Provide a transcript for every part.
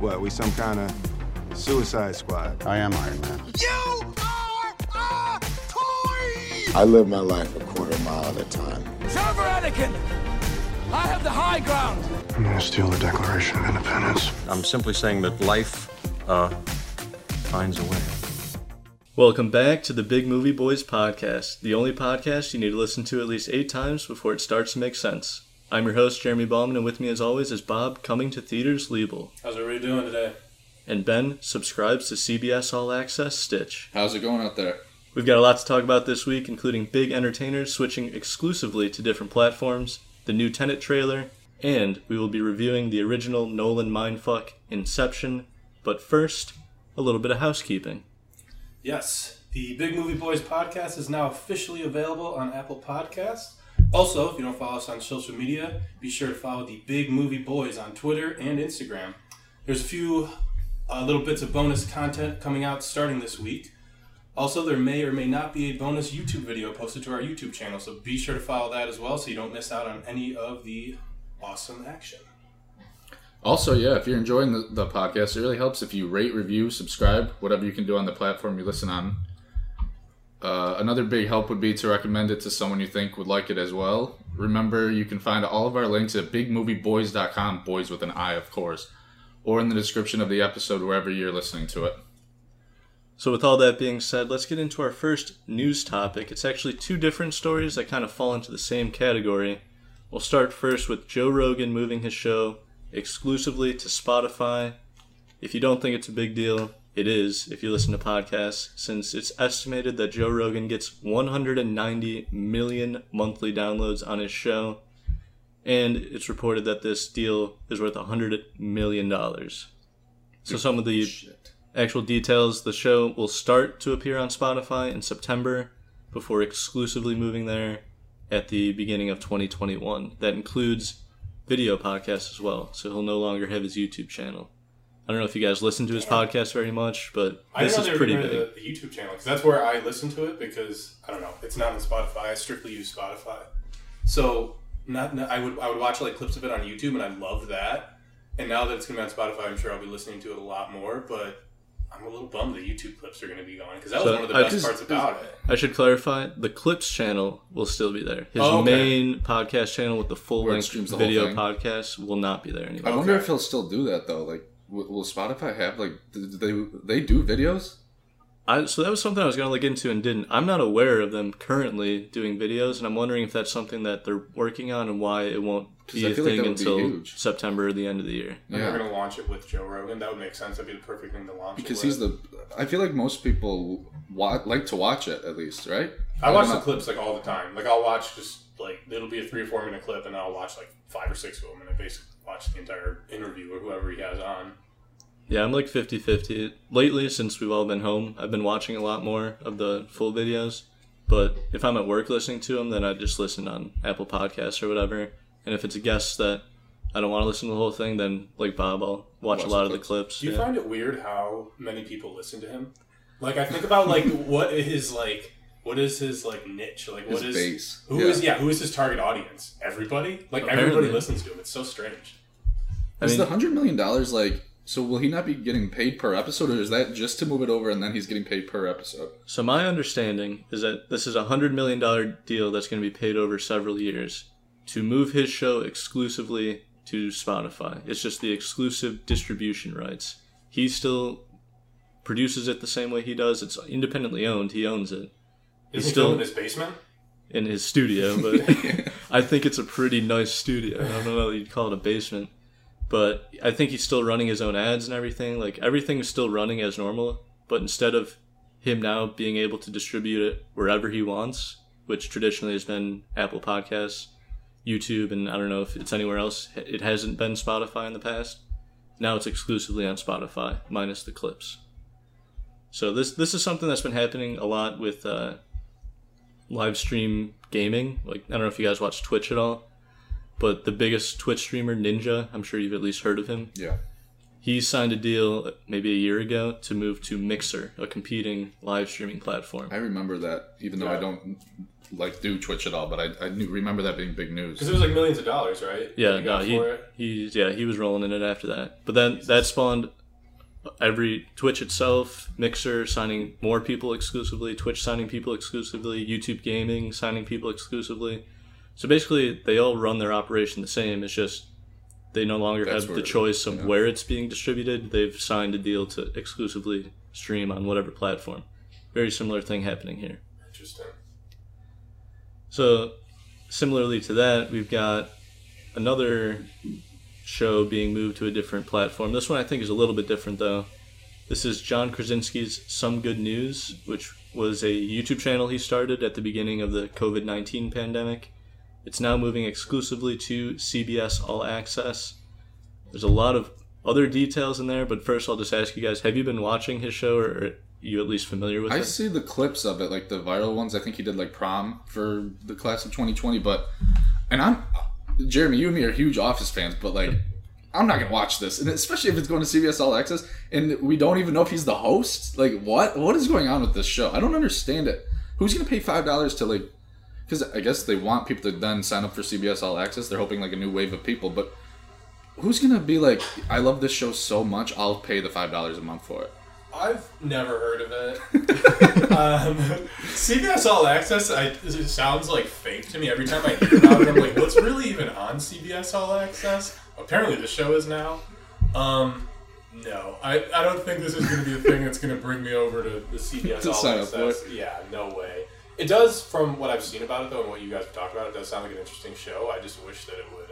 What, we some kind of suicide squad? I am Iron Man. You are a toy! I live my life a quarter mile at a time. It's over, Anakin! I have the high ground! I'm gonna steal the Declaration of Independence. I'm simply saying that life, finds a way. Welcome back to the Big Movie Boys podcast, the only podcast you need to listen to at least 8 times before it starts to make sense. I'm your host, Jeremy Ballman, and with me as always is Bob, coming to theaters legal. How's everybody doing today? And Ben subscribes to CBS All Access Stitch. How's it going out there? We've got a lot to talk about this week, including big entertainers switching exclusively to different platforms, the new Tenet trailer, and we will be reviewing the original Nolan mindfuck, Inception. But first, a little bit of housekeeping. Yes, the Big Movie Boys podcast is now officially available on Apple Podcasts. Also, if you don't follow us on social media, be sure to follow the Big Movie Boys on Twitter and Instagram. There's a few little bits of bonus content coming out starting this week. Also, there may or may not be a bonus YouTube video posted to our YouTube channel, so be sure to follow that as well so you don't miss out on any of the awesome action. Also, yeah, if you're enjoying the podcast, it really helps if you rate, review, subscribe, whatever you can do on the platform you listen on. Another big help would be to recommend it to someone you think would like it as well. Remember, you can find all of our links at bigmovieboys.com, boys with an I, of course, or in the description of the episode wherever you're listening to it. So with all that being said, let's get into our first news topic. It's actually 2 different stories that kind of fall into the same category. We'll start first with Joe Rogan moving his show exclusively to Spotify. If you don't think it's a big deal, it is if you listen to podcasts, since it's estimated that Joe Rogan gets 190 million monthly downloads on his show, and it's reported that this deal is worth $100 million. So some of the actual details, the show will start to appear on Spotify in September before exclusively moving there at the beginning of 2021. That includes video podcast as well, so he'll no longer have his YouTube channel. I don't know if you guys listen to his podcast very much, but this is pretty big. The YouTube channel, because that's where I listen to it, because, I don't know, it's not on Spotify. I strictly use Spotify. So I would watch like clips of it on YouTube, and I loved that. And now that it's going to be on Spotify, I'm sure I'll be listening to it a lot more, but I'm a little bummed the YouTube clips are going to be gone, because that was one of the best parts about it. I should clarify, the clips channel will still be there. His main podcast channel with the full-length video podcast will not be there anymore. I wonder if he'll still do that, though. Like, will Spotify have, like, do they do videos? So that was something I was going to look into and didn't. I'm not aware of them currently doing videos, and I'm wondering if that's something that they're working on and why it won't be a thing until September or the end of the year. Yeah. They're going to launch it with Joe Rogan. That would make sense. That'd be the perfect thing to launch it with. Because he's the... I feel like most people like to watch it, at least, right? I watch the clips, like, all the time. Like, I'll watch just, like, it'll be a 3 or 4 minute clip, and I'll watch, like, 5 or 6 of them, and I basically watch the entire interview or whoever he has on. Yeah, I'm like 50-50. Lately, since we've all been home, I've been watching a lot more of the full videos. But if I'm at work listening to them, then I just listen on Apple Podcasts or whatever. And if it's a guest that I don't want to listen to the whole thing, then like Bob, I'll watch a lot of the clips. Do you find it weird how many people listen to him? Like, I think about like what is his niche? Like, what his base. Who is his target audience? Everybody? Like, everybody listens to him. It's so strange. Is the $100 million like... So will he not be getting paid per episode, or is that just to move it over and then he's getting paid per episode? So my understanding is that this is a $100 million deal that's going to be paid over several years to move his show exclusively to Spotify. It's just the exclusive distribution rights. He still produces it the same way he does. It's independently owned. He owns it. Is he still in his basement? In his studio, but I think it's a pretty nice studio. I don't know that you'd call it a basement. But I think he's still running his own ads and everything. Like, everything is still running as normal. But instead of him now being able to distribute it wherever he wants, which traditionally has been Apple Podcasts, YouTube, and I don't know if it's anywhere else. It hasn't been Spotify in the past. Now it's exclusively on Spotify, minus the clips. So this is something that's been happening a lot with live stream gaming. Like, I don't know if you guys watch Twitch at all. But the biggest Twitch streamer, Ninja, I'm sure you've at least heard of him. Yeah. He signed a deal maybe a year ago to move to Mixer, a competing live streaming platform. I remember that, even though I don't do Twitch at all, but I remember that being big news. Because it was like millions of dollars, right? Yeah, no, he was rolling in it after that. But then that spawned Twitch itself, Mixer signing more people exclusively, Twitch signing people exclusively, YouTube Gaming signing people exclusively. So basically, they all run their operation the same. It's just they no longer have the choice of where it's being distributed. They've signed a deal to exclusively stream on whatever platform. Very similar thing happening here. Interesting. So, similarly to that, we've got another show being moved to a different platform. This one I think is a little bit different, though. This is John Krasinski's Some Good News, which was a YouTube channel he started at the beginning of the COVID-19 pandemic. It's now moving exclusively to CBS All Access. There's a lot of other details in there, but first I'll just ask you guys, have you been watching his show, or are you at least familiar with it? I see the clips of it, like the viral ones. I think he did prom for the class of 2020, Jeremy, you and me are huge Office fans, but I'm not going to watch this, and especially if it's going to CBS All Access, and we don't even know if he's the host. What is going on with this show? I don't understand it. Who's going to pay $5 to because I guess they want people to then sign up for CBS All Access. They're hoping a new wave of people. But who's going to be I love this show so much, I'll pay the $5 a month for it? I've never heard of it. CBS All Access, it sounds fake to me. Every time I hear about it, I'm what's really even on CBS All Access? Apparently the show is now. No, I don't think this is going to be the thing that's going to bring me over to the CBS All Access. Yeah, no way. It does, from what I've seen about it, though, and what you guys have talked about, it does sound like an interesting show. I just wish that it would...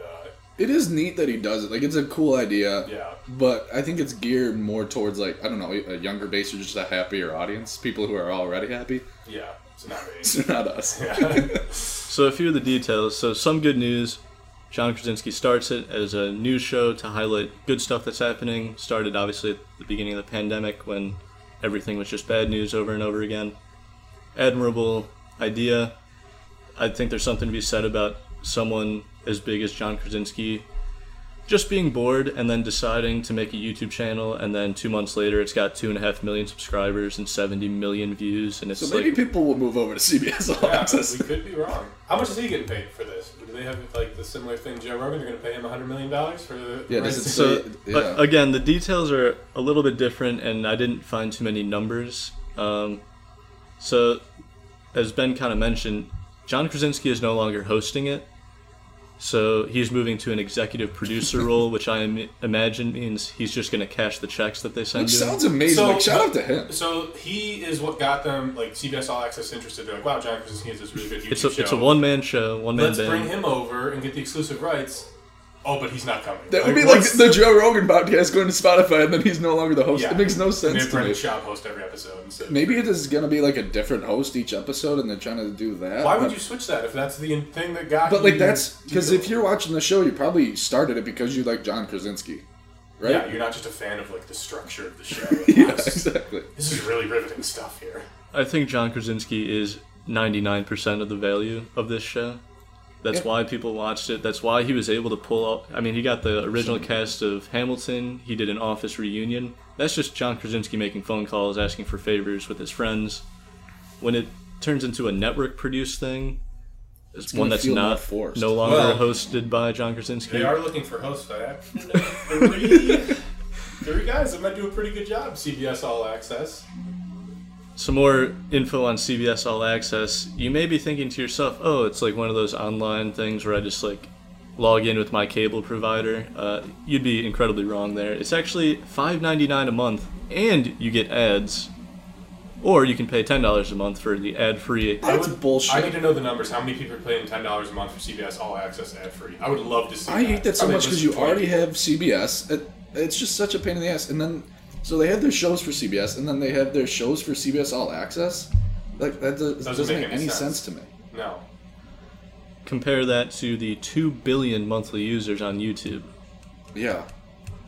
It is neat that he does it. It's a cool idea. Yeah. But I think it's geared more towards, a younger base or just a happier audience. People who are already happy. Yeah. It's not me. It's not us. Yeah. So a few of the details. So Some Good News. John Krasinski starts it as a news show to highlight good stuff that's happening. Started, obviously, at the beginning of the pandemic when everything was just bad news over and over again. Admirable idea. I think there's something to be said about someone as big as John Krasinski just being bored and then deciding to make a YouTube channel, and then 2 months later it's got 2.5 million subscribers and 70 million views, and it's so maybe people will move over to CBS All Access. We could be wrong. How much is he getting paid for this? Do they have the similar thing Joe Rogan? You're going to pay him $100 million for the But again, the details are a little bit different, and I didn't find too many numbers. So, as Ben kind of mentioned, John Krasinski is no longer hosting it. So he's moving to an executive producer role, which I imagine means he's just going to cash the checks that they send him. Which sounds amazing. So, shout out to him. So he is what got them, CBS All Access interested. They're wow, John Krasinski is this really good YouTube show. It's a one-man show, one-man band. Let's bring him over and get the exclusive rights. Oh, but he's not coming. That would be the Joe Rogan podcast going to Spotify, and then he's no longer the host. Yeah. It makes no sense to me. Shop host every episode. Instead. Maybe it is going to be a different host each episode, and they're trying to do that. Why would you switch that if that's the thing that got? But that's because if you're watching the show, you probably started it because you like John Krasinski, right? Yeah, you're not just a fan of the structure of the show. Yeah, exactly. This is really riveting stuff here. I think John Krasinski is 99% of the value of this show. That's why people watched it. That's why he was able to pull up. I mean, he got the original cast of Hamilton. He did an Office reunion. That's just John Krasinski making phone calls, asking for favors with his friends. When it turns into a network-produced thing, it's one that's not forced. No longer hosted by John Krasinski. They are looking for hosts. I have three guys that might do a pretty good job. CBS All Access. Some more info on CBS All Access. You may be thinking to yourself, oh, it's one of those online things where I just log in with my cable provider. You'd be incredibly wrong there. It's actually $5.99 a month, and you get ads. Or you can pay $10 a month for the ad-free. That's bullshit. I need to know the numbers. How many people are paying $10 a month for CBS All Access ad-free? I would love to see that. I hate that so much because you already have CBS. It's just such a pain in the ass. And then... So they have their shows for CBS, and then they have their shows for CBS All Access? That doesn't make any sense to me. No. Compare that to the 2 billion monthly users on YouTube. Yeah.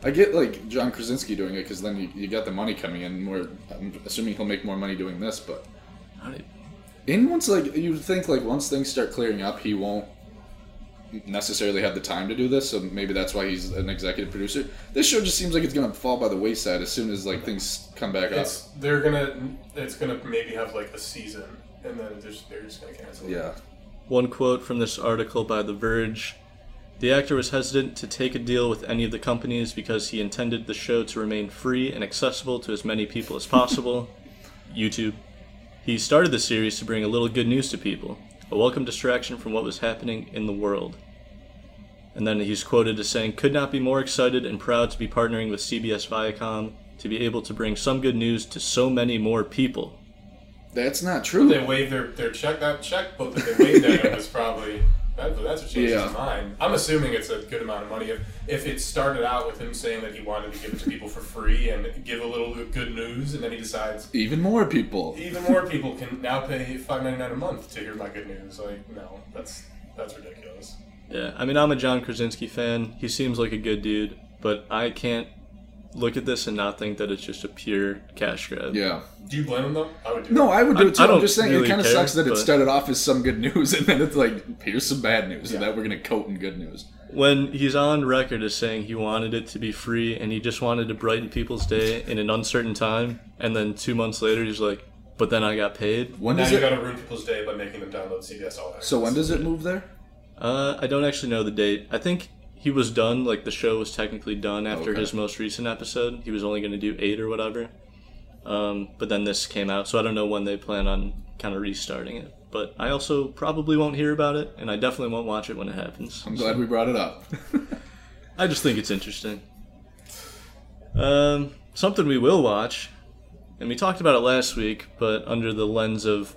I get, John Krasinski doing it, because then you got the money coming in. I'm assuming he'll make more money doing this, but... And once, you'd think, once things start clearing up, he won't necessarily had the time to do this, so maybe that's why he's an executive producer. This show just seems like it's gonna fall by the wayside as soon as like things come back up. It's gonna maybe have like a season, and then they're just gonna cancel it. Yeah. One quote from this article by The Verge: the actor was hesitant to take a deal with any of the companies because he intended the show to remain free and accessible to as many people as possible. YouTube. He started the series to bring a little good news to people, a welcome distraction from what was happening in the world. And then he's quoted as saying, could not be more excited and proud to be partnering with CBS Viacom to be able to bring some good news to so many more people. That's not true. They waived their checkbook that they waived at. Yeah. Was probably, that's what changed his mind. I'm assuming it's a good amount of money. If it started out with him saying that he wanted to give it to people for free and give a little good news, and then he decides... Even more people can now pay $5.99 a month to hear my good news. Like, no, that's ridiculous. Yeah, I mean, I'm a John Krasinski fan. He seems like a good dude, but I can't look at this and not think that it's just a pure cash grab. Yeah. Do you blame him though? I would do it. No, I would do it too. I'm just saying it kind of sucks that it started off as some good news and then it's like, here's some bad news, and that we're going to coat in good news. When he's on record as saying he wanted it to be free and he just wanted to brighten people's day in an uncertain time, and then 2 months later he's like, but then I got paid. When now you got to ruin people's day by making them download CBS All Access. So when does it move there? I don't actually know the date. I think... he was done, like the show was technically done after his most recent episode. He was only going to do 8 or whatever. But then this came out, so I don't know when they plan on kind of restarting it. But I also probably won't hear about it, and I definitely won't watch it when it happens. I'm glad we brought it up. I just think it's interesting. Something we will watch, and we talked about it last week, but under the lens of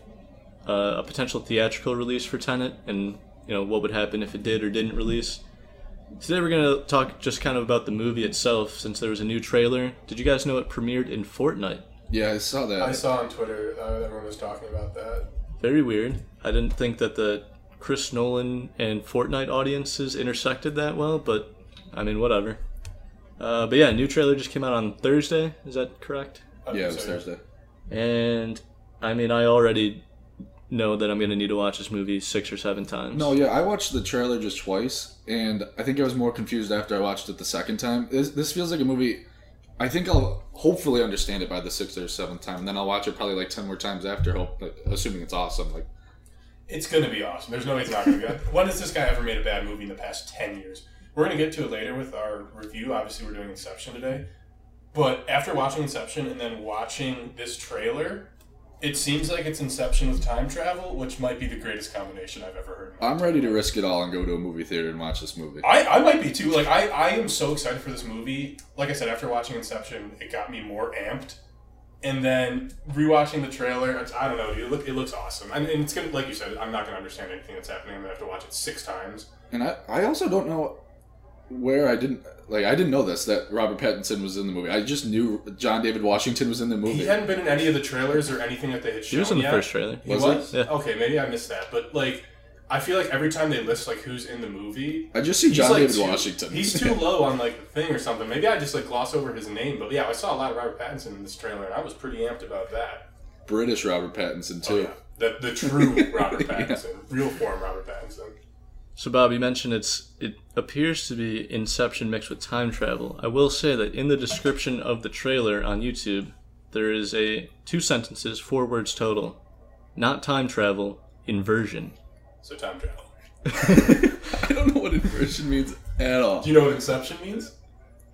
a potential theatrical release for Tenet, and you know what would happen if it did or didn't release. Today we're going to talk just kind of about the movie itself, since there was a new trailer. Did you guys know it premiered in Fortnite? Yeah, I saw that. I saw on Twitter everyone was talking about that. Very weird. I didn't think that the Chris Nolan and Fortnite audiences intersected that well, but I mean, whatever. But yeah, new trailer just came out on Thursday. Is that correct? Yeah, it was Thursday. And I mean, I already... know that I'm going to need to watch this movie 6 or 7 times. No, yeah, I watched the trailer just twice, and I think I was more confused after I watched it the second time. This feels like a movie, I think I'll hopefully understand it by the 6th or 7th time, and then I'll watch it probably like 10 more times after, assuming it's awesome. Like, it's going to be awesome. There's no way it's not going to be awesome. When has this guy ever made a bad movie in the past 10 years? We're going to get to it later with our review. Obviously, we're doing Inception today. But after watching Inception and then watching this trailer... it seems like it's Inception with time travel, which might be the greatest combination I've ever heard. I'm ready to risk it all and go to a movie theater and watch this movie. I might be too. Like I am so excited for this movie. Like I said, after watching Inception, it got me more amped. And then rewatching the trailer, I don't know, dude, it looks awesome. I mean, it's gonna, like you said, I'm not gonna understand anything that's happening. I'm gonna have to watch it 6 times. And I also don't know where I didn't know this, that Robert Pattinson was in the movie. I just knew John David Washington was in the movie. He hadn't been in any of the trailers or anything that they had shown. He was in the first trailer. He was? Yeah. Okay, maybe I missed that. But, like, I feel like every time they list, like, who's in the movie... I just see John David Washington. He's too low on, like, the thing or something. Maybe I just, like, gloss over his name. But, yeah, I saw a lot of Robert Pattinson in this trailer, and I was pretty amped about that. British Robert Pattinson, too. Oh, yeah. The true Robert Pattinson. Yeah. Real form Robert Pattinson. So, Bob, you mentioned it appears to be Inception mixed with time travel. I will say that in the description of the trailer on YouTube, there is 2 sentences, 4 words total. Not time travel, inversion. So time travel. I don't know what inversion means at all. Do you know what Inception means?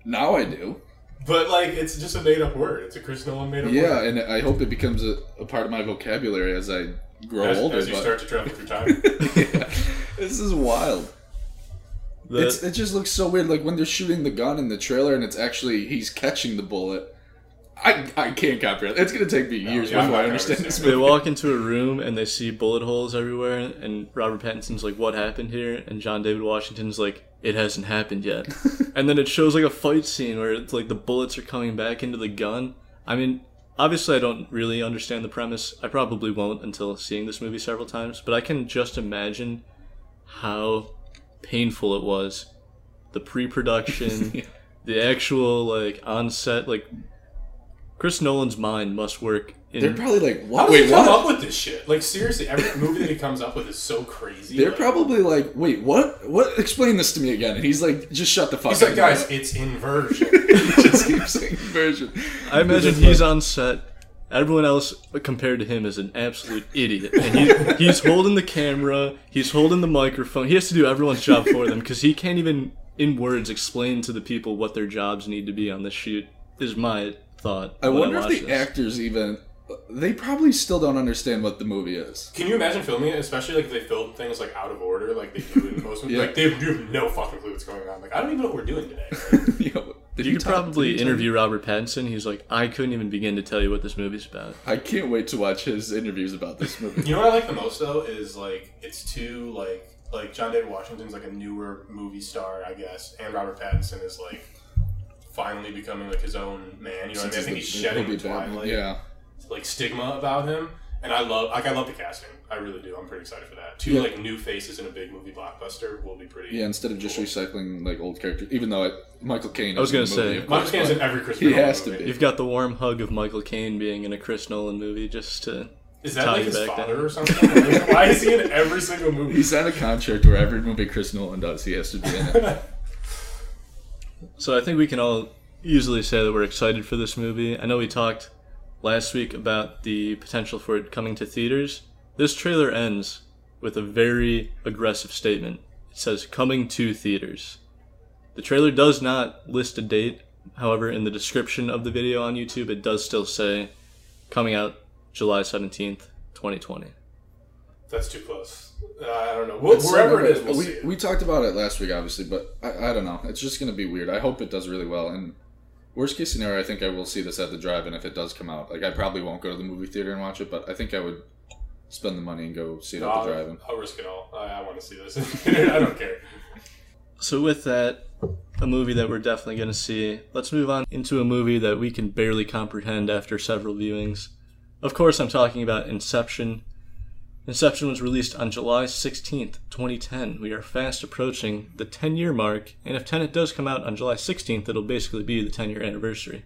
Now I do. But, like, it's just a made-up word. It's a Chris Nolan made-up word. Yeah, and I hope it becomes a part of my vocabulary as I grow older. As you start to travel through time. Yeah. This is wild. It just looks so weird. Like, when they're shooting the gun in the trailer and it's actually... he's catching the bullet. I can't comprehend. It's going to take me years before I understand this movie. They walk into a room and they see bullet holes everywhere and Robert Pattinson's like, what happened here? And John David Washington's like, it hasn't happened yet. And then it shows like a fight scene where it's like the bullets are coming back into the gun. I mean... obviously, I don't really understand the premise. I probably won't until seeing this movie several times, but I can just imagine how painful it was. The pre-production, the actual, like, on-set, like, Chris Nolan's mind must work They're probably like, what? Wait, what? How did he come up with this shit? Like, seriously, every movie that he comes up with is so crazy. They're like, probably like, wait, what? What? Explain this to me again. And he's like, just shut the fuck up. He's like, guys, it's inversion. He just keeps saying inversion. I imagine he's on set. Everyone else compared to him is an absolute idiot. And he's holding the camera. He's holding the microphone. He has to do everyone's job for them because he can't even, in words, explain to the people what their jobs need to be on this shoot, is my thought. I wonder if the actors even... They probably still don't understand what the movie is. Can you imagine filming it, especially like if they film things like out of order, like they do in most movies? Yeah. Like they have no fucking clue what's going on. Like I don't even know what we're doing today. Right? You could probably interview Robert Pattinson. He's like, I couldn't even begin to tell you what this movie's about. I can't wait to watch his interviews about this movie. You know what I like the most though is like it's too like John David Washington's like a newer movie star, I guess, and Robert Pattinson is like finally becoming like his own man. You know what I mean? I think he's shedding the twilight. Yeah. Like stigma about him, and I love the casting. I really do. I'm pretty excited for that. Two like new faces in a big movie blockbuster will be pretty. Yeah, instead of just recycling like old characters, even though Michael Caine. I was gonna say Michael Caine's in every Chris Nolan movie. He has to be. You've got the warm hug of Michael Caine being in a Chris Nolan movie just to. Is that like his father or something? Why is he in every single movie? He's on a contract where every movie Chris Nolan does, he has to be in it. So I think we can all easily say that we're excited for this movie. I know we talked last week about the potential for it coming to theaters. This trailer ends with a very aggressive statement. It says, coming to theaters. The trailer does not list a date. However, in the description of the video on YouTube, it does still say, coming out July 17th, 2020. That's too close. I don't know. Wherever it is, we'll see it. We talked about it last week, obviously, but I don't know. It's just going to be weird. I hope it does really well, and worst case scenario, I think I will see this at the drive-in if it does come out. Like, I probably won't go to the movie theater and watch it, but I think I would spend the money and go see it at the drive-in. I'll risk it all. I want to see this. I don't care. So with that, a movie that we're definitely going to see, let's move on into a movie that we can barely comprehend after several viewings. Of course, I'm talking about Inception. Inception was released on July 16th, 2010. We are fast approaching the 10-year mark, and if Tenet does come out on July 16th, it'll basically be the 10-year anniversary.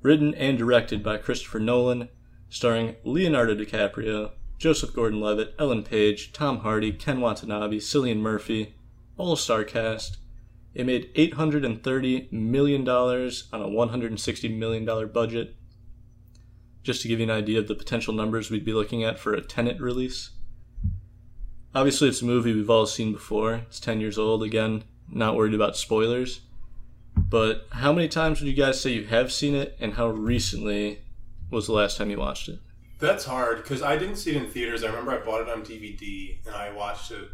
Written and directed by Christopher Nolan, starring Leonardo DiCaprio, Joseph Gordon-Levitt, Ellen Page, Tom Hardy, Ken Watanabe, Cillian Murphy, all-star cast. It made $830 million on a $160 million budget. Just to give you an idea of the potential numbers we'd be looking at for a Tenet release. Obviously, it's a movie we've all seen before. It's 10 years old. Again, not worried about spoilers. But how many times would you guys say you have seen it, and how recently was the last time you watched it? That's hard, because I didn't see it in theaters. I remember I bought it on DVD, and I watched it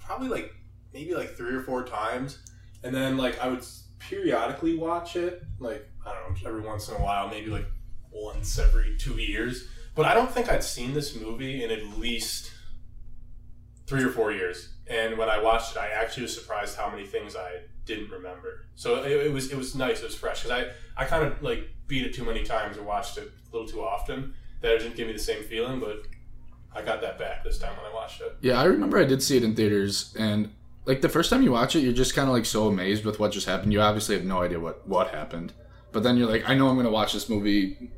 probably maybe 3 or 4 times. And then I would periodically watch it, I don't know, every once in a while, maybe once every 2 years, but I don't think I'd seen this movie in at least 3 or 4 years. And when I watched it, I actually was surprised how many things I didn't remember. So it was nice. It was fresh because I kind of beat it too many times or watched it a little too often that it didn't give me the same feeling. But I got that back this time when I watched it. Yeah, I remember I did see it in theaters, and the first time you watch it, you're just kind of so amazed with what just happened. You obviously have no idea what happened, but then you're like, I know I'm going to watch this movie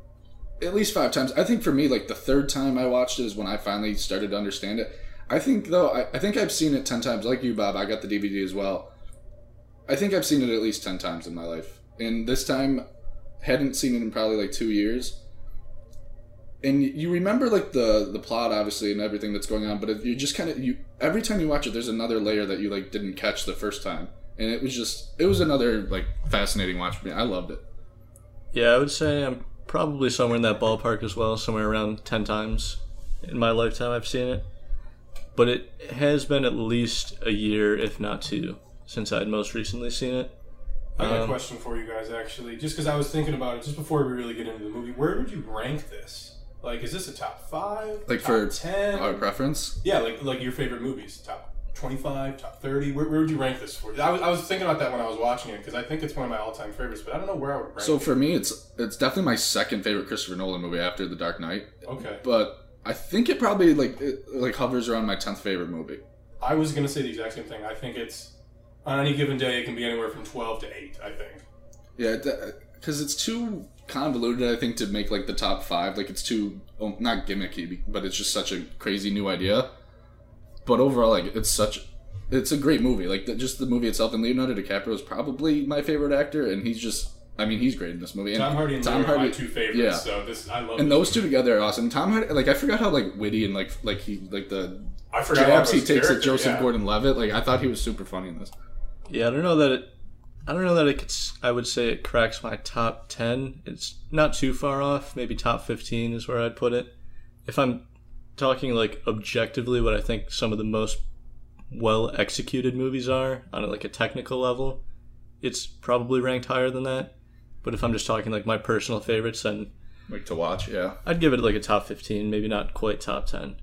at least 5 times. I think for me, the third time I watched it is when I finally started to understand it. I think, though, I think I've seen it 10 times. Like you, Bob, I got the DVD as well. I think I've seen it at least 10 times in my life. And this time, hadn't seen it in probably 2 years. And you remember, the plot, obviously, and everything that's going on, but if you just kind of... every time you watch it, there's another layer that you, didn't catch the first time. And it was just... It was another, fascinating watch for me. I loved it. Yeah, I would say I'm probably somewhere in that ballpark as well, somewhere around 10 times in my lifetime I've seen it. But it has been at least a year, if not 2, since I had most recently seen it. I got a question for you guys, actually, just because I was thinking about it just before we really get into the movie. Where would you rank this? Is this a top 5? Top 10? Our preference? Yeah, your favorite movies, top 25, top 30. Where would you rank this for? I was thinking about that when I was watching it because I think it's one of my all-time favorites, but I don't know where I would rank it. So for me, it's definitely my second favorite Christopher Nolan movie after The Dark Knight. Okay. But I think it probably hovers around my 10th favorite movie. I was going to say the exact same thing. I think it's on any given day it can be anywhere from 12 to 8, I think. Yeah, because it's too convoluted, I think, to make like the top five. Like, it's too not gimmicky, but it's just such a crazy new idea. But overall, like, it's a great movie. Like, just the movie itself, and Leonardo DiCaprio is probably my favorite actor, and he's just, I mean, he's great in this movie. And Tom Hardy and Tom Hardy are my two favorites. Yeah. So this, I love. And those two together are awesome. Tom Hardy, like, I forgot how like witty and like he like the jabs he takes at Joseph Gordon-Levitt. Like, I thought he was super funny in this. Yeah, I don't know that it could. I would say it cracks my top 10. It's not too far off. Maybe top 15 is where I'd put it. If I'm talking like objectively, what I think some of the most well executed movies are on like a technical level, it's probably ranked higher than that. But if I'm just talking like my personal favorites, then like to watch, yeah, I'd give it like a top 15, maybe not quite top 10.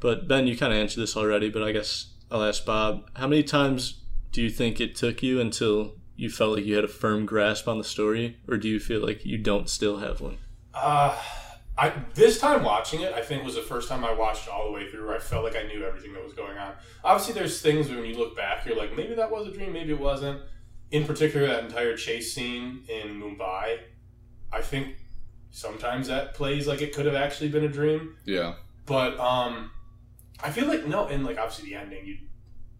But Ben, you kind of answered this already, but I guess I'll ask Bob. How many times do you think it took you until you felt like you had a firm grasp on the story, or do you feel like you don't still have one? This time watching it, I think, was the first time I watched it all the way through where I felt like I knew everything that was going on. Obviously, there's things when you look back, you're like, maybe that was a dream, maybe it wasn't. In particular, that entire chase scene in Mumbai, I think sometimes that plays like it could have actually been a dream. Yeah. But I feel like, no, and like obviously the ending, you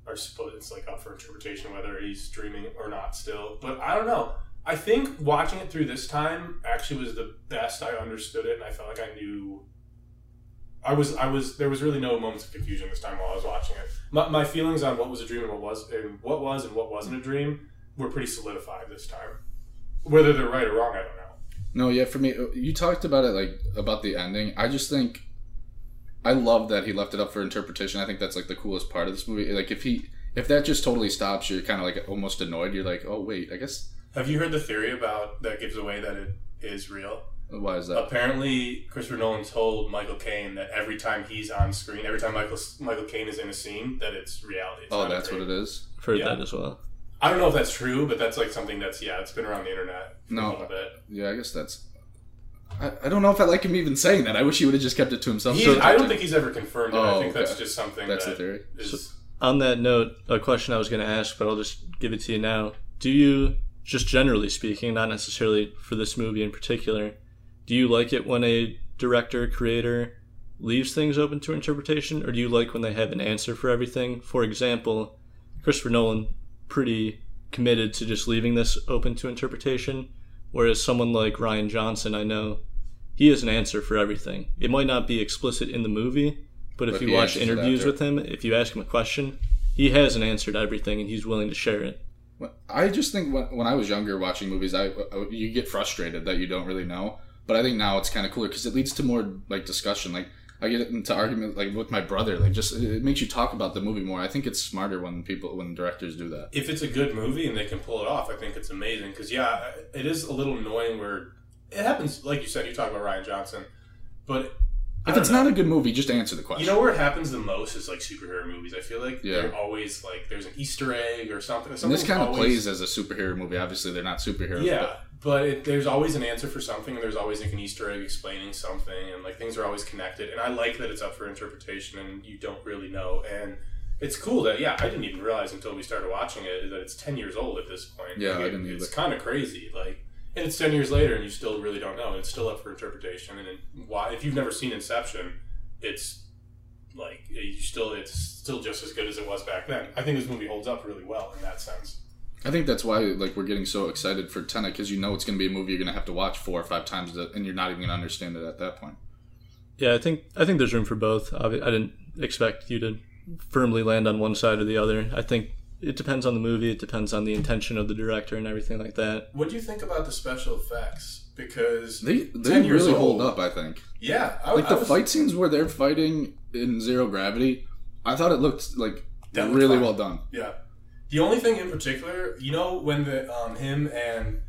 are supposed, it's like up for interpretation whether he's dreaming or not still. But I don't know. I think watching it through this time actually was the best I understood it, and I felt like I knew. There was really no moments of confusion this time while I was watching it. My feelings on what was a dream and what wasn't a dream were pretty solidified this time. Whether they're right or wrong, I don't know. No, yeah, for me, you talked about it, like, about the ending. I just think, I love that he left it up for interpretation. I think that's, like, the coolest part of this movie. Like, if that just totally stops, you're kind of, like, almost annoyed. You're like, oh, wait, I guess. Have you heard the theory about that gives away that it is real? Why is that? Apparently, Christopher Nolan told Michael Caine that every time he's on screen, every time Michael Caine is in a scene, that it's reality. It's oh, that's what it is? I've heard that as well. I don't know if that's true, but that's like something that's, yeah, it's been around the internet for a little bit. Yeah, I guess that's. I don't know if I like him even saying that. I wish he would have just kept it to himself. I don't think he's ever confirmed it. I think that's just something that's the theory. So, on that note, a question I was going to ask, but I'll just give it to you now. Do you, just generally speaking, not necessarily for this movie in particular, do you like it when a director, creator leaves things open to interpretation, or do you like when they have an answer for everything? For example, Christopher Nolan, pretty committed to just leaving this open to interpretation, whereas someone like Ryan Johnson, I know, he has an answer for everything. It might not be explicit in the movie, but if you watch interviews with him, if you ask him a question, he has an answer to everything, and he's willing to share it. I just think when I was younger watching movies, you get frustrated that you don't really know, but I think now it's kind of cooler because it leads to more like discussion. Like, I get into argument like with my brother, like just it makes you talk about the movie more. I think it's smarter when directors do that. If it's a good movie and they can pull it off, I think it's amazing. Because yeah, it is a little annoying where it happens. Like you said, you talk about Ryan Johnson, but if it's not a good movie, just answer the question. You know where it happens the most is like superhero movies. I feel like they're always like there's an Easter egg or something. And this kind of plays as a superhero movie. Obviously, they're not superheroes. Yeah. But there's always an answer for something, and there's always like an Easter egg explaining something, and like things are always connected. And I like that it's up for interpretation, and you don't really know. And it's cool that I didn't even realize until we started watching it that it's 10 years old at this point. Yeah, like, I didn't. It's kind of crazy, like, and it's 10 years later, and you still really don't know. And it's still up for interpretation. And if you've never seen Inception, it's like it's still just as good as it was back then. I think this movie holds up really well in that sense. I think that's why like we're getting so excited for Tenet, because you know it's going to be a movie you're going to have to watch 4 or 5 times, and you're not even going to understand it at that point. Yeah, I think there's room for both. I didn't expect you to firmly land on one side or the other. I think it depends on the movie, it depends on the intention of the director and everything like that. What do you think about the special effects? Because they really hold up, I think. Yeah. The fight scenes where they're fighting in zero gravity, I thought it looked like really well done. Yeah. The only thing in particular, you know, when the him and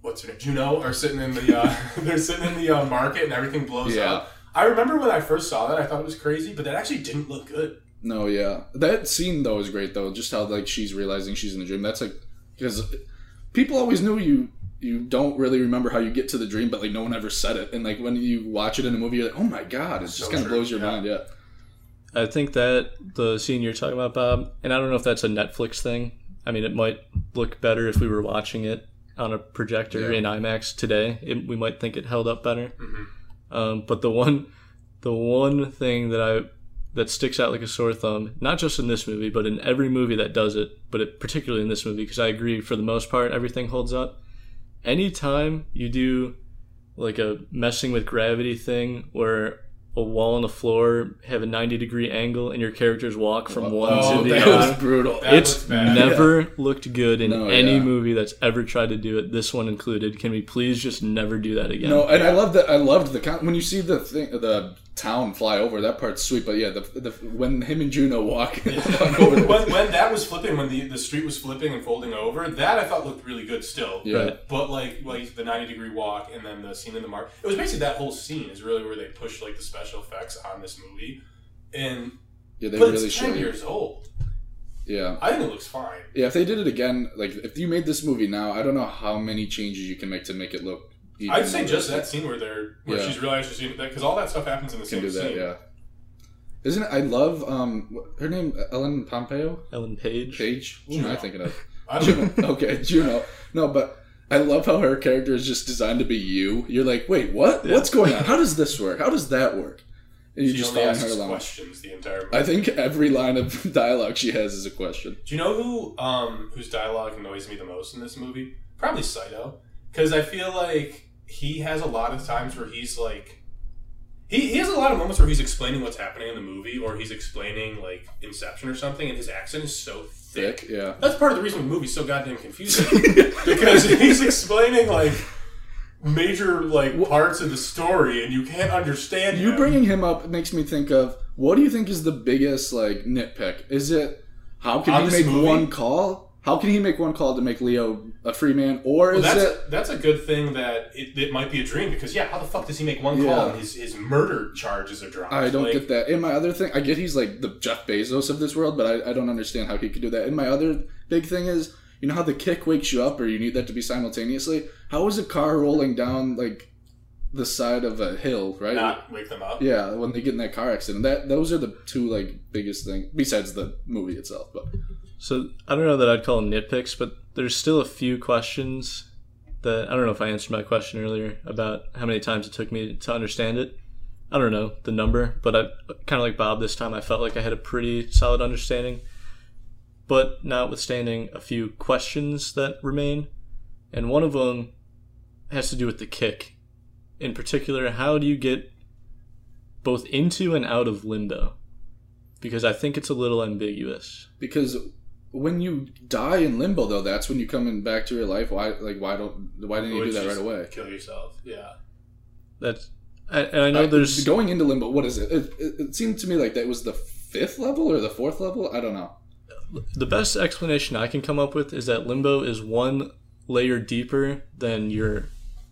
what's her name, Juno, are sitting in the they're sitting in the market and everything blows up. I remember when I first saw that, I thought it was crazy, but that actually didn't look good. No, yeah, that scene though is great though. Just how like she's realizing she's in the dream. That's like because people always knew you don't really remember how you get to the dream, but like no one ever said it. And like when you watch it in a movie, you're like, oh my god, it just kind of blows your mind. Yeah. I think that the scene you're talking about, Bob, and I don't know if that's a Netflix thing. I mean, it might look better if we were watching it on a projector in IMAX today, we might think it held up better. Mm-hmm. But the one thing that sticks out like a sore thumb, not just in this movie, but in every movie that does it, but particularly in this movie, because I agree for the most part everything holds up. Anytime you do like a messing with gravity thing where a wall and a floor have a 90-degree angle and your characters walk from one to the other. That was brutal. It's never looked good in any movie that's ever tried to do it, this one included. Can we please just never do that again? No, and I love that. I loved the when you see the thing, the town fly over, that part's sweet, but when him and Juno walk over. When that was flipping, when the street was flipping and folding over, that I thought looked really good still. Yeah. Right. But like the 90-degree walk and then the scene in the market, it was basically that whole scene is really where they pushed like the special effects on this movie. And but really it's 10 years old. Yeah. I think it looks fine. Yeah, if they did it again, like if you made this movie now, I don't know how many changes you can make to make it look. I'd say just that scene where she's realized she's that, because all that stuff happens in the same scene. Yeah, isn't it? I love her name, Ellen Pompeo, Ellen Page. What am I thinking of? Juno. Okay, Juno. No, but I love how her character is just designed to be you. You're like, wait, what? Yeah. What's going on? How does this work? How does that work? And you just follow her along. Questions the entire movie. I think every line of dialogue she has is a question. Do you know whose dialogue annoys me the most in this movie? Probably Saito, because I feel like. He has a lot of times where he's like, he has a lot of moments where he's explaining what's happening in the movie, or he's explaining like Inception or something, and his accent is so thick. Yeah, that's part of the reason the movie's so goddamn confusing because he's explaining like major like parts of the story, and you can't understand. You bringing him up makes me think of, what do you think is the biggest like nitpick? Is it how can he make one call? How can he make one call to make Leo a free man? Or that's a good thing that it might be a dream, because how the fuck does he make one call and his murder charges are dropped? I don't get that. And my other thing, I get he's like the Jeff Bezos of this world, but I don't understand how he could do that. And my other big thing is, you know how the kick wakes you up, or you need that to be simultaneously? How is a car rolling down like the side of a hill, right? Not wake them up. Yeah, when they get in that car accident. Those are the two like biggest things besides the movie itself, but. So, I don't know that I'd call them nitpicks, but there's still a few questions that... I don't know if I answered my question earlier about how many times it took me to understand it. I don't know the number, but I kind of like Bob this time, I felt like I had a pretty solid understanding. But notwithstanding, a few questions that remain. And one of them has to do with the kick. In particular, how do you get both into and out of limbo? Because I think it's a little ambiguous. Because... when you die in limbo, though, that's when you come in back to your life. Why didn't you do that right away? Kill yourself. Yeah, and I know there's going into limbo. What is it? It seemed to me like that was the 5th level or the 4th level. I don't know. The best explanation I can come up with is that limbo is one layer deeper than you're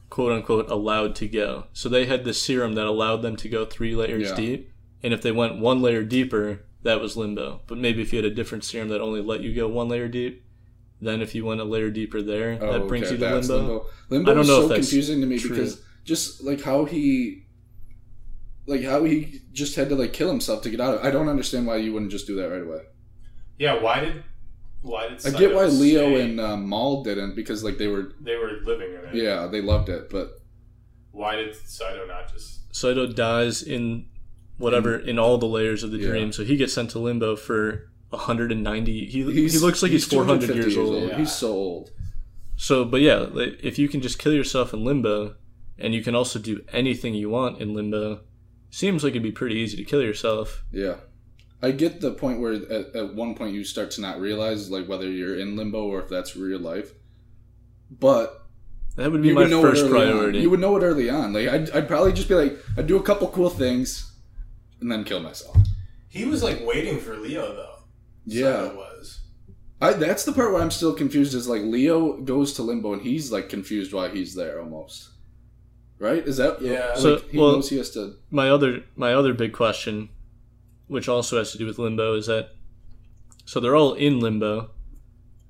quote unquote allowed to go. So they had this serum that allowed them to go 3 layers deep, and if they went one layer deeper. That was limbo. But maybe if you had a different serum that only let you go one layer deep, then if you went a layer deeper there, that brings you to limbo. Limbo I don't know if that's confusing to me because just like how he just had to like kill himself to get out of it. I don't understand why you wouldn't just do that right away. Yeah, why did I get why Leo and Maul didn't, because like they were living in it. Yeah, they loved it, but why did Saito not just... Saito dies in all the layers of the dream, so he gets sent to limbo for 190. He looks like he's 400 years old. Yeah. He's so old. So, but yeah, if you can just kill yourself in limbo, and you can also do anything you want in limbo, seems like it'd be pretty easy to kill yourself. Yeah, I get the point where at one point you start to not realize like whether you're in limbo or if that's real life, but. That would be my first priority. You would know it early on. Like I'd probably just be like, I'd do a couple cool things. And then kill myself. He was like waiting for Leo though. Yeah, so it was. That's the part where I'm still confused. Is like Leo goes to limbo and he's like confused why he's there almost. Right? Is that So like, he knows he has to. My other big question, which also has to do with limbo, is that so they're all in limbo,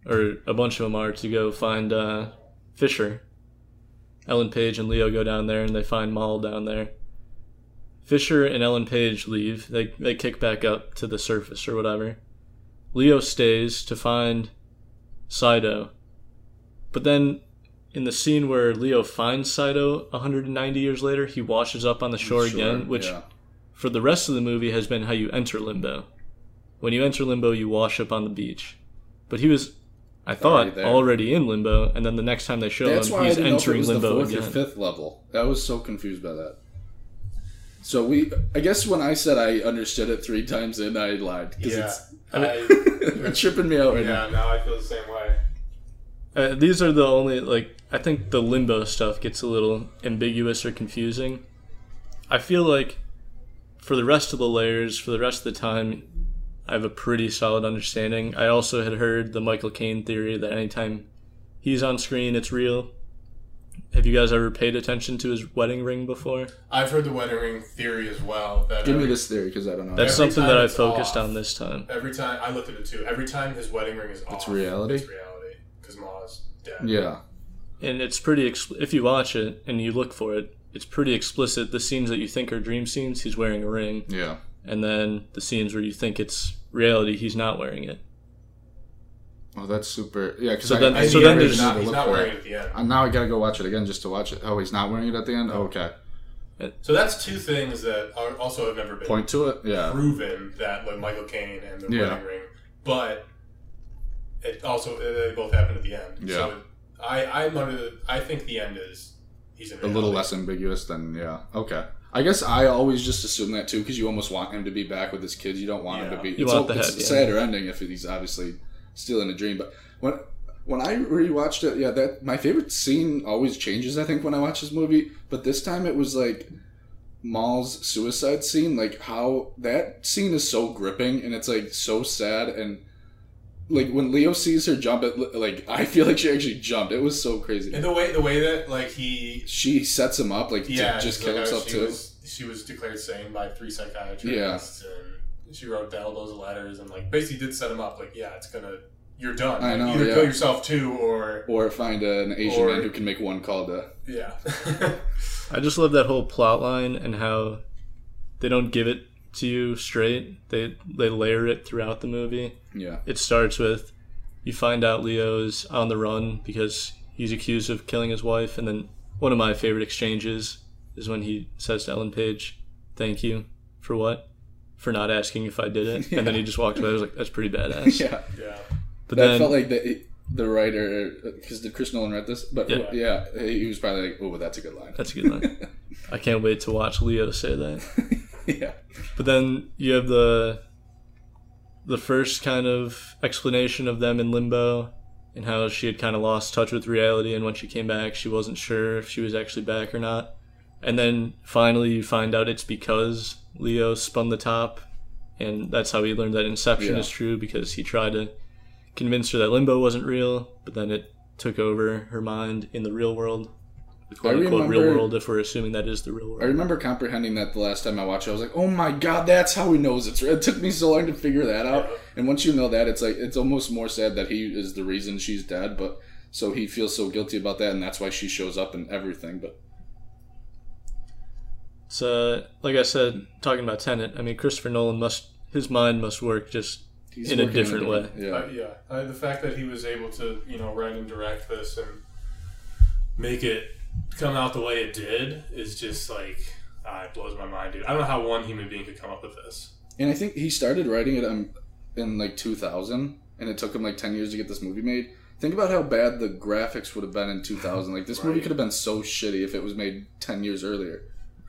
or a bunch of them are, to go find Fisher. Ellen Page and Leo go down there and they find Maul down there. Fisher and Ellen Page leave. They kick back up to the surface or whatever. Leo stays to find Saito. But then in the scene where Leo finds Saito 190 years later, he washes up on the shore again, which for the rest of the movie has been how you enter Limbo. When you enter Limbo, you wash up on the beach. But he was, I thought, already in Limbo, and then the next time they show him, he's entering Limbo again. That's why I didn't know if it was the 4th or 5th level. I was so confused by that. So I guess when I said I understood it 3 times in, I lied. It's tripping me out right now. Yeah, now I feel the same way. These are the only, I think the Limbo stuff gets a little ambiguous or confusing. I feel like for the rest of the layers, for the rest of the time, I have a pretty solid understanding. I also had heard the Michael Caine theory that anytime he's on screen, it's real. Have you guys ever paid attention to his wedding ring before? I've heard the wedding ring theory as well. Give me this theory, because I don't know. That's something that I focused on this time. Every time, I looked at it too. Every time his wedding ring is off. It's reality? It's reality, because Ma's dead. Yeah. And it's pretty, if you watch it and you look for it, it's pretty explicit. The scenes that you think are dream scenes, he's wearing a ring. Yeah. And then the scenes where you think it's reality, he's not wearing it. Oh, that's super. Yeah, because so then there's he's not wearing it at the end. Now I gotta go watch it again just to watch it. Oh, he's not wearing it at the end. Oh, okay. So that's 2 things that also have never been proven that like Michael Caine and the wedding ring, but it also they both happen at the end. Yeah. So I think the end is he's in a little less ambiguous than okay. I guess I always just assume that too because you almost want him to be back with his kids. You don't want him to be. It's a sadder ending if he's obviously still in a dream. But when I rewatched it, my favorite scene always changes, I think, when I watch this movie. But this time it was like Mal's suicide scene. Like how that scene is so gripping and it's like so sad and like when Leo sees her jump, I feel like she actually jumped. It was so crazy. And the way that she sets him up to just kill himself too. She was declared sane by 3 psychiatrists. Yeah. And she wrote down all those letters and basically did set him up. It's gonna. You're done. I know. Either kill yourself too, or find an Asian man who can make 1 call to. Yeah. I just love that whole plot line and how they don't give it to you straight. They layer it throughout the movie. Yeah. It starts with you find out Leo's on the run because he's accused of killing his wife, and then one of my favorite exchanges is when he says to Ellen Page, "Thank you for what? For not asking if I did it." Yeah. And then he just walked away. I was like, "That's pretty badass." Yeah. Yeah. But then, I felt like the writer, because did Chris Nolan write this? But yeah, he was probably like, "Oh, that's a good line. That's a good line." I can't wait to watch Leo say that. Yeah. But then you have the first kind of explanation of them in Limbo and how she had kind of lost touch with reality, and when she came back she wasn't sure if she was actually back or not. And then finally you find out it's because Leo spun the top, and that's how he learned that Inception is true, because he tried to convince her that Limbo wasn't real, but then it took over her mind in the real world. Quote-unquote real world, if we're assuming that is the real world. I remember comprehending that the last time I watched it. I was like, oh my god, that's how he knows it's real. It took me so long to figure that out. And once you know that, it's almost more sad that he is the reason she's dead, but so he feels so guilty about that, and that's why she shows up and everything. But so, like I said, talking about Tenet, I mean, Christopher Nolan his mind must work just in a different way. Yeah, the fact that he was able to write and direct this and make it come out the way it did is just it blows my mind, dude. I don't know how one human being could come up with this. And I think he started writing it in 2000, and it took him 10 years to get this movie made. Think about how bad the graphics would have been in 2000. This movie could have been so shitty if it was made 10 years earlier.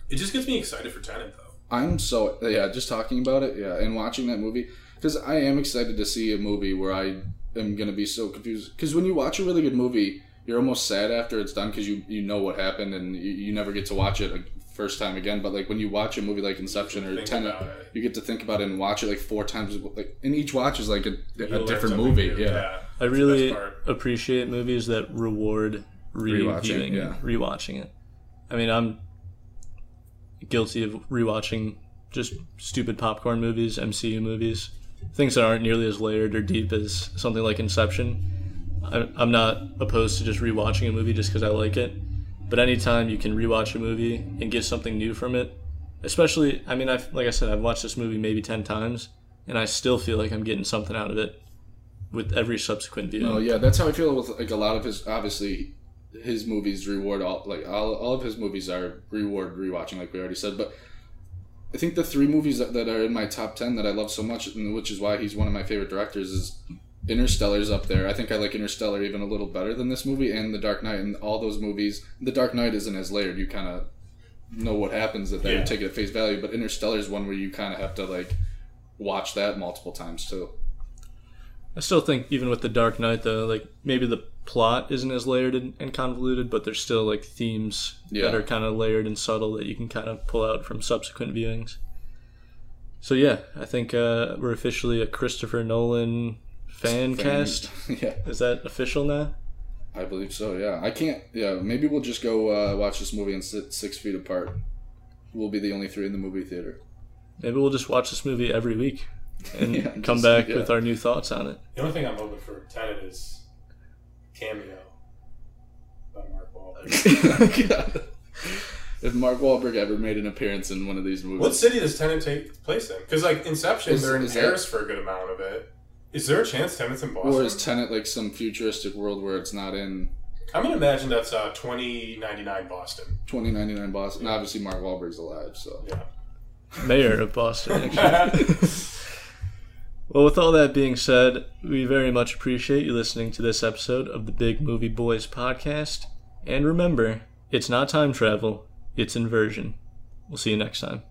It just gets me excited for Tenet, though. I'm so just talking about it, and watching that movie, because I am excited to see a movie where I am gonna be so confused. Because when you watch a really good movie, you're almost sad after it's done because you know what happened and you never get to watch it first time again. But when you watch a movie like Inception or Tenet, you get to think about it and watch it 4 times. And each watch is a different movie. Yeah, I really appreciate movies that reward rewatching it. I mean, I'm guilty of rewatching just stupid popcorn movies, MCU movies, things that aren't nearly as layered or deep as something like Inception. I'm not opposed to just rewatching a movie just because I like it, but anytime you can rewatch a movie and get something new from it, especially, I mean, like I said, I've watched this movie maybe 10 times, and I still feel like I'm getting something out of it with every subsequent view. Oh yeah, that's how I feel with a lot of his. Obviously, his movies reward all of his movies are reward rewatching, like we already said. But I think the three movies that are in my top 10 that I love so much, and which is why he's one of my favorite directors, is Interstellar's up there. I think I like Interstellar even a little better than this movie, and The Dark Knight, and all those movies. The Dark Knight isn't as layered. You kind of know what happens that they yeah. take it at face value, but Interstellar's one where you kind of have to like watch that multiple times too. I still think even with The Dark Knight though, like maybe the plot isn't as layered and convoluted, but there's still like themes yeah. that are kind of layered and subtle that you can kind of pull out from subsequent viewings. So yeah, I think we're officially a Christopher Nolan fan cast. Yeah. Is that official now? I believe so, yeah. I can't, yeah, maybe we'll just go watch this movie and sit 6 feet apart. We'll be the only three in the movie theater. Maybe we'll just watch this movie every week and yeah, come just, back yeah. with our new thoughts on it. The only thing I'm hoping for Tenet is cameo by Mark Wahlberg. If Mark Wahlberg ever made an appearance in one of these movies. What city does Tenet take place in? Because like Inception, they're in Paris for a good amount of it. Is there a chance Tenet's in Boston? Or is Tenet like some futuristic world where it's not in... I'm going to imagine that's 2099 Boston. 2099 Boston. Yeah. And obviously Mark Wahlberg's alive, so... Yeah. Mayor of Boston, actually. Well, with all that being said, we very much appreciate you listening to this episode of the Big Movie Boys podcast. And remember, it's not time travel, it's inversion. We'll see you next time.